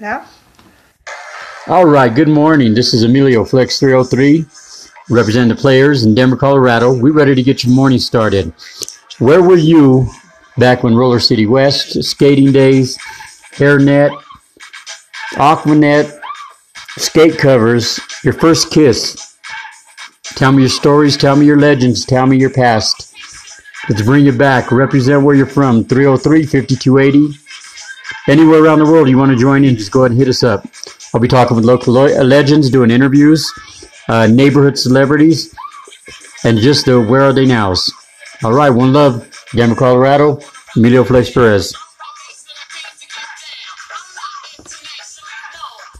No? All right, good morning. This is Emilio Flex 303, representing the players in Denver, Colorado. We're ready to get your morning started. Where were you back when Roller City West, skating days, hairnet, aquanet, skate covers, your first kiss? Tell me your stories, tell me your legends, tell me your past. Let's bring you back. Represent where you're from, 303-5280. Anywhere around the world you want to join in, just go ahead and hit us up. I'll be talking with local legends, doing interviews, neighborhood celebrities, and just the where are they nows. All right, one love, Denver, Colorado, Emilio Flex Perez.